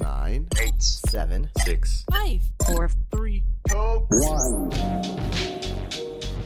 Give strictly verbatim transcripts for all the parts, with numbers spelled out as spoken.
nine, eight, seven, six, five, four, three, two, one.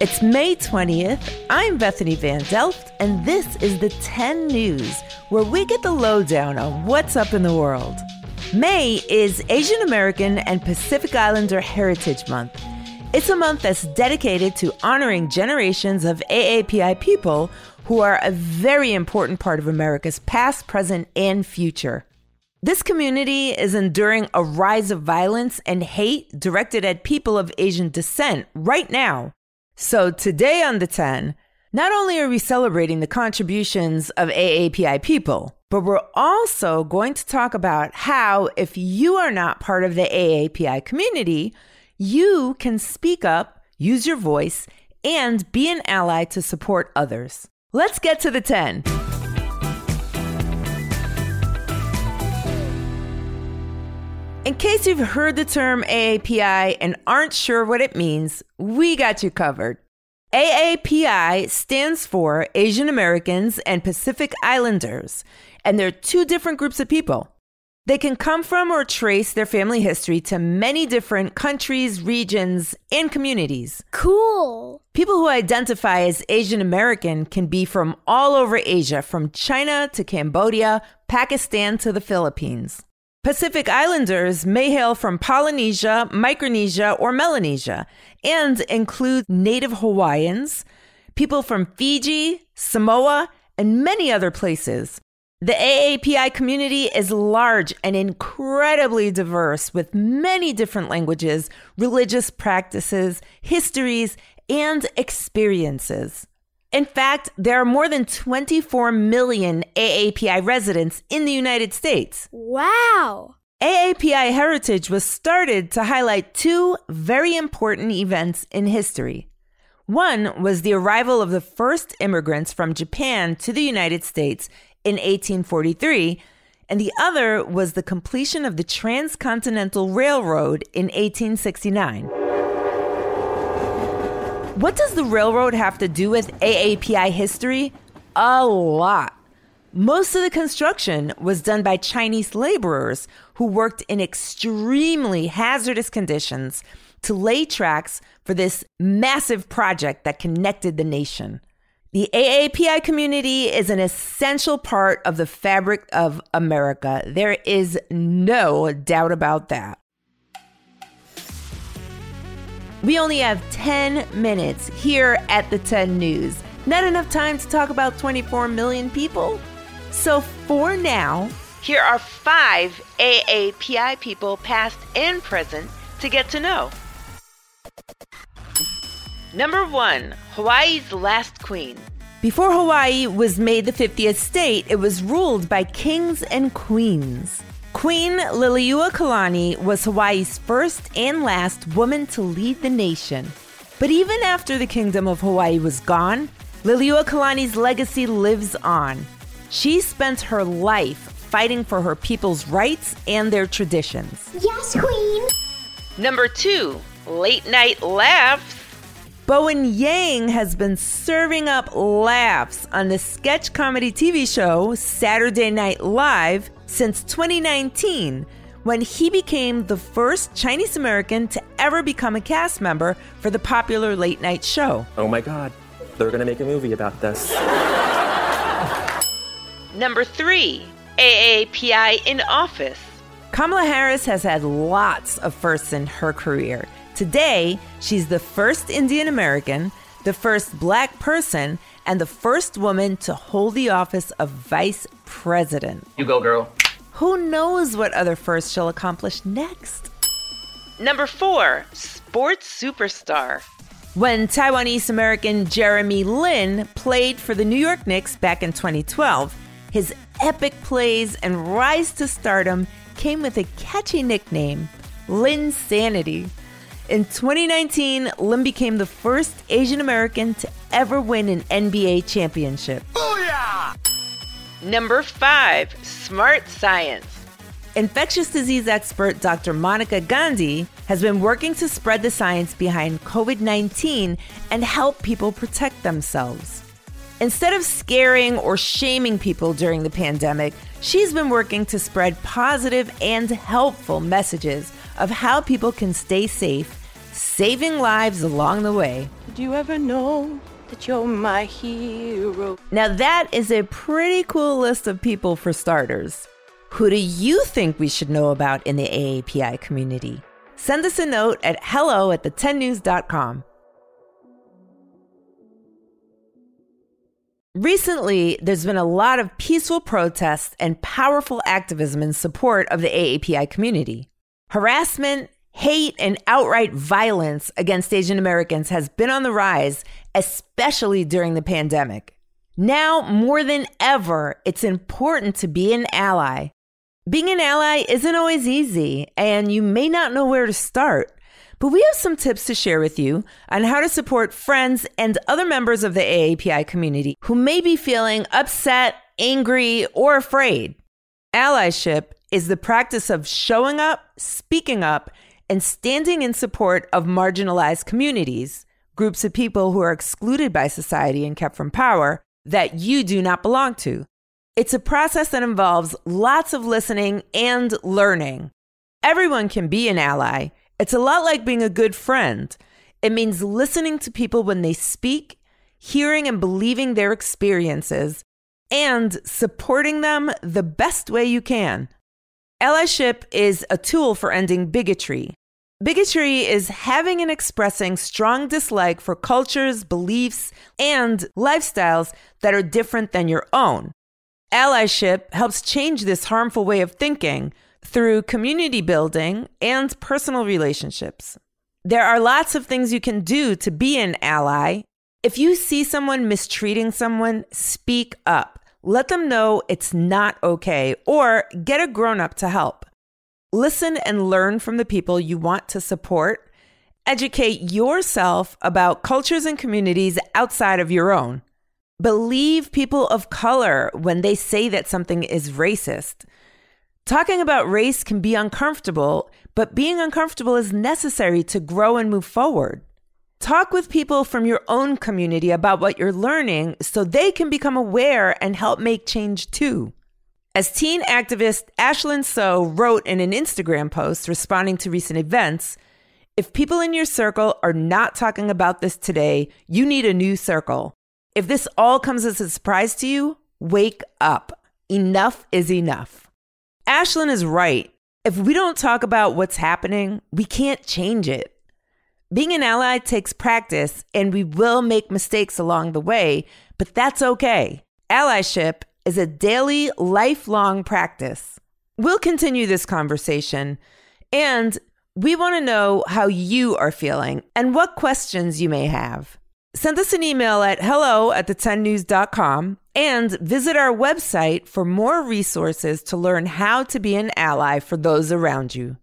It's May twentieth. I'm Bethany Van Delft, and this is the ten News, where we get the lowdown on what's up in the world. May is Asian American and Pacific Islander Heritage Month. It's a month that's dedicated to honoring generations of A A P I people who are a very important part of America's past, present, and future. This community is enduring a rise of violence and hate directed at people of Asian descent right now. So today on The ten, not only are we celebrating the contributions of A A P I people, but we're also going to talk about how, if you are not part of the A A P I community, you can speak up, use your voice, and be an ally to support others. Let's get to the ten. In case you've heard the term A A P I and aren't sure what it means, we got you covered. A A P I stands for Asian Americans and Pacific Islanders, and they're two different groups of people. They can come from or trace their family history to many different countries, regions, and communities. Cool. People who identify as Asian American can be from all over Asia, from China to Cambodia, Pakistan to the Philippines. Pacific Islanders may hail from Polynesia, Micronesia, or Melanesia, and include Native Hawaiians, people from Fiji, Samoa, and many other places. The A A P I community is large and incredibly diverse, with many different languages, religious practices, histories, and experiences. In fact, there are more than twenty-four million A A P I residents in the United States. Wow! A A P I heritage was started to highlight two very important events in history. One was the arrival of the first immigrants from Japan to the United States in eighteen forty-three, and the other was the completion of the Transcontinental Railroad in eighteen sixty-nine. What does the railroad have to do with A A P I history? A lot. Most of the construction was done by Chinese laborers who worked in extremely hazardous conditions to lay tracks for this massive project that connected the nation. The A A P I community is an essential part of the fabric of America. There is no doubt about that. We only have ten minutes here at the ten News. Not enough time to talk about twenty-four million people. So for now, here are five A A P I people, past and present, to get to know. Number one, Hawaii's last queen. Before Hawaii was made the fiftieth state, it was ruled by kings and queens. Queen Liliuokalani was Hawaii's first and last woman to lead the nation. But even after the Kingdom of Hawaii was gone, Liliuokalani's legacy lives on. She spent her life fighting for her people's rights and their traditions. Yes, Queen! Number two, late night laughs. Bowen Yang has been serving up laughs on the sketch comedy T V show Saturday Night Live since twenty nineteen, when he became the first Chinese American to ever become a cast member for the popular late night show. Oh my God, they're gonna make a movie about this. Number three, A A P I in office. Kamala Harris has had lots of firsts in her career. Today, she's the first Indian American, the first black person, and the first woman to hold the office of vice president. You go, girl. Who knows what other firsts she'll accomplish next? Number four, sports superstar. When Taiwanese American Jeremy Lin played for the New York Knicks back in twenty twelve, his epic plays and rise to stardom came with a catchy nickname, Linsanity. In twenty nineteen, Lin became the first Asian American to ever win an N B A championship. Booyah! Number five, smart science. Infectious disease expert Doctor Monica Gandhi has been working to spread the science behind COVID nineteen and help people protect themselves. Instead of scaring or shaming people during the pandemic, She's been working to spread positive and helpful messages of how people can stay safe, saving lives along the way. Do you ever know that you're my hero? Now that is a pretty cool list of people for starters. Who do you think we should know about in the A A P I community? Send us a note at hello at the ten news dot com. Recently, there's been a lot of peaceful protests and powerful activism in support of the A A P I community. Harassment, hate, and outright violence against Asian Americans has been on the rise, especially during the pandemic. Now, more than ever, it's important to be an ally. Being an ally isn't always easy, and you may not know where to start, but we have some tips to share with you on how to support friends and other members of the A A P I community who may be feeling upset, angry, or afraid. Allyship is the practice of showing up, speaking up, and standing in support of marginalized communities, groups of people who are excluded by society and kept from power, that you do not belong to. It's a process that involves lots of listening and learning. Everyone can be an ally. It's a lot like being a good friend. It means listening to people when they speak, hearing and believing their experiences, and supporting them the best way you can. Allyship is a tool for ending bigotry. Bigotry is having and expressing strong dislike for cultures, beliefs, and lifestyles that are different than your own. Allyship helps change this harmful way of thinking through community building and personal relationships. There are lots of things you can do to be an ally. If you see someone mistreating someone, speak up. Let them know it's not okay, or get a grown-up to help. Listen and learn from the people you want to support. Educate yourself about cultures and communities outside of your own. Believe people of color when they say that something is racist. Talking about race can be uncomfortable, but being uncomfortable is necessary to grow and move forward. Talk with people from your own community about what you're learning so they can become aware and help make change too. As teen activist Ashlyn So wrote in an Instagram post responding to recent events, if people in your circle are not talking about this today, you need a new circle. If this all comes as a surprise to you, wake up. Enough is enough. Ashlyn is right. If we don't talk about what's happening, we can't change it. Being an ally takes practice, and we will make mistakes along the way, but that's okay. Allyship is a daily, lifelong practice. We'll continue this conversation, and we want to know how you are feeling and what questions you may have. Send us an email at hello at the ten news dot com and visit our website for more resources to learn how to be an ally for those around you.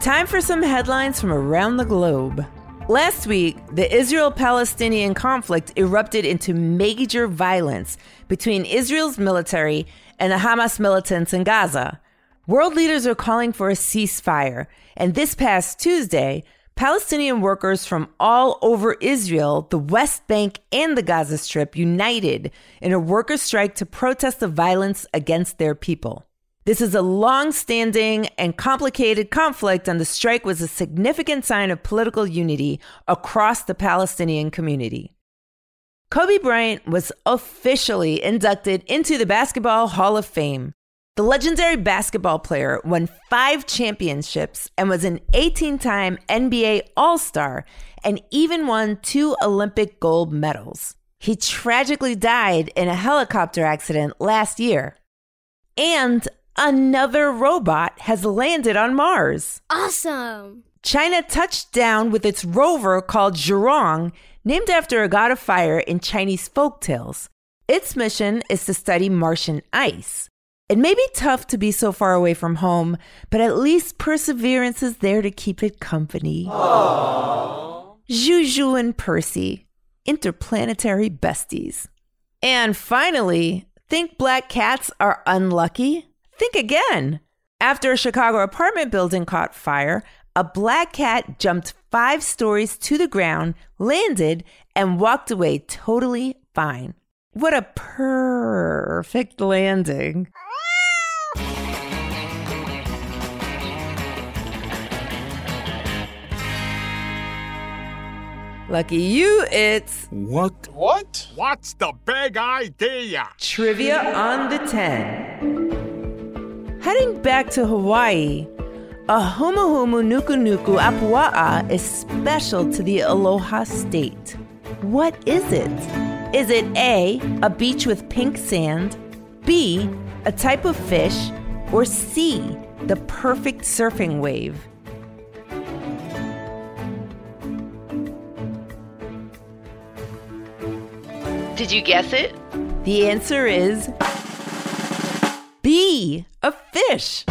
Time for some headlines from around the globe. Last week, the Israel-Palestinian conflict erupted into major violence between Israel's military and the Hamas militants in Gaza. World leaders are calling for a ceasefire, and this past Tuesday, Palestinian workers from all over Israel, the West Bank, and the Gaza Strip united in a worker strike to protest the violence against their people. This is a long-standing and complicated conflict, and the strike was a significant sign of political unity across the Palestinian community. Kobe Bryant was officially inducted into the Basketball Hall of Fame. The legendary basketball player won five championships and was an eighteen-time N B A All-Star and even won two Olympic gold medals. He tragically died in a helicopter accident last year. And another robot has landed on Mars. Awesome! China touched down with its rover called Zhurong, named after a god of fire in Chinese folktales. Its mission is to study Martian ice. It may be tough to be so far away from home, but at least Perseverance is there to keep it company. Aww. Juju and Percy, interplanetary besties. And finally, think black cats are unlucky? Think again. After a Chicago apartment building caught fire, a black cat jumped five stories to the ground, landed, and walked away totally fine. What a perfect landing. Lucky you, it's... What? What? What's the big idea? Trivia on the ten. Heading back to Hawaii, a humuhumunukunukuapua'a is special to the Aloha State. What is it? Is it A, a beach with pink sand, B, a type of fish, or C, the perfect surfing wave? Did you guess it? The answer is B, a fish.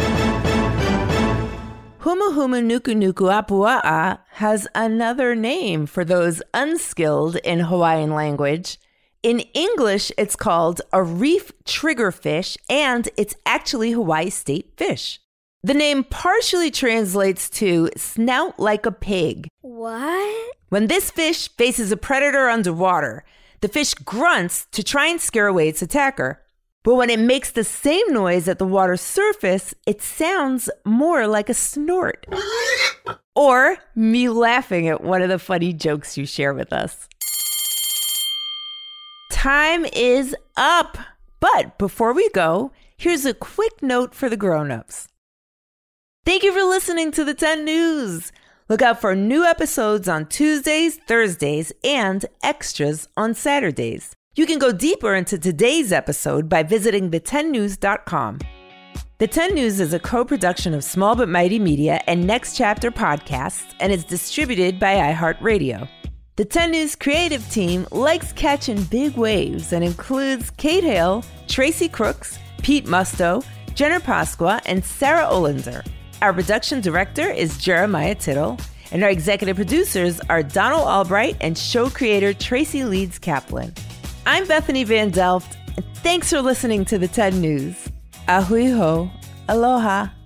Humuhumunukunukuapua'a has another name for those unskilled in Hawaiian language. In English, it's called a reef triggerfish, and it's actually Hawaii's state fish. The name partially translates to snout like a pig. What? When this fish faces a predator underwater, the fish grunts to try and scare away its attacker. But when it makes the same noise at the water's surface, it sounds more like a snort. Or me laughing at one of the funny jokes you share with us. Time is up. But before we go, here's a quick note for the grown-ups. Thank you for listening to the ten News. Look out for new episodes on Tuesdays, Thursdays, and extras on Saturdays. You can go deeper into today's episode by visiting the ten news dot com. The ten News is a co-production of Small But Mighty Media and Next Chapter Podcasts and is distributed by iHeartRadio. The ten News creative team likes catching big waves and includes Kate Hale, Tracy Crooks, Pete Musto, Jenner Pasqua, and Sarah Olinzer. Our production director is Jeremiah Tittle, and our executive producers are Donald Albright and show creator Tracy Leeds Kaplan. I'm Bethany Van Delft, and thanks for listening to the ten News. Ahui ho, aloha.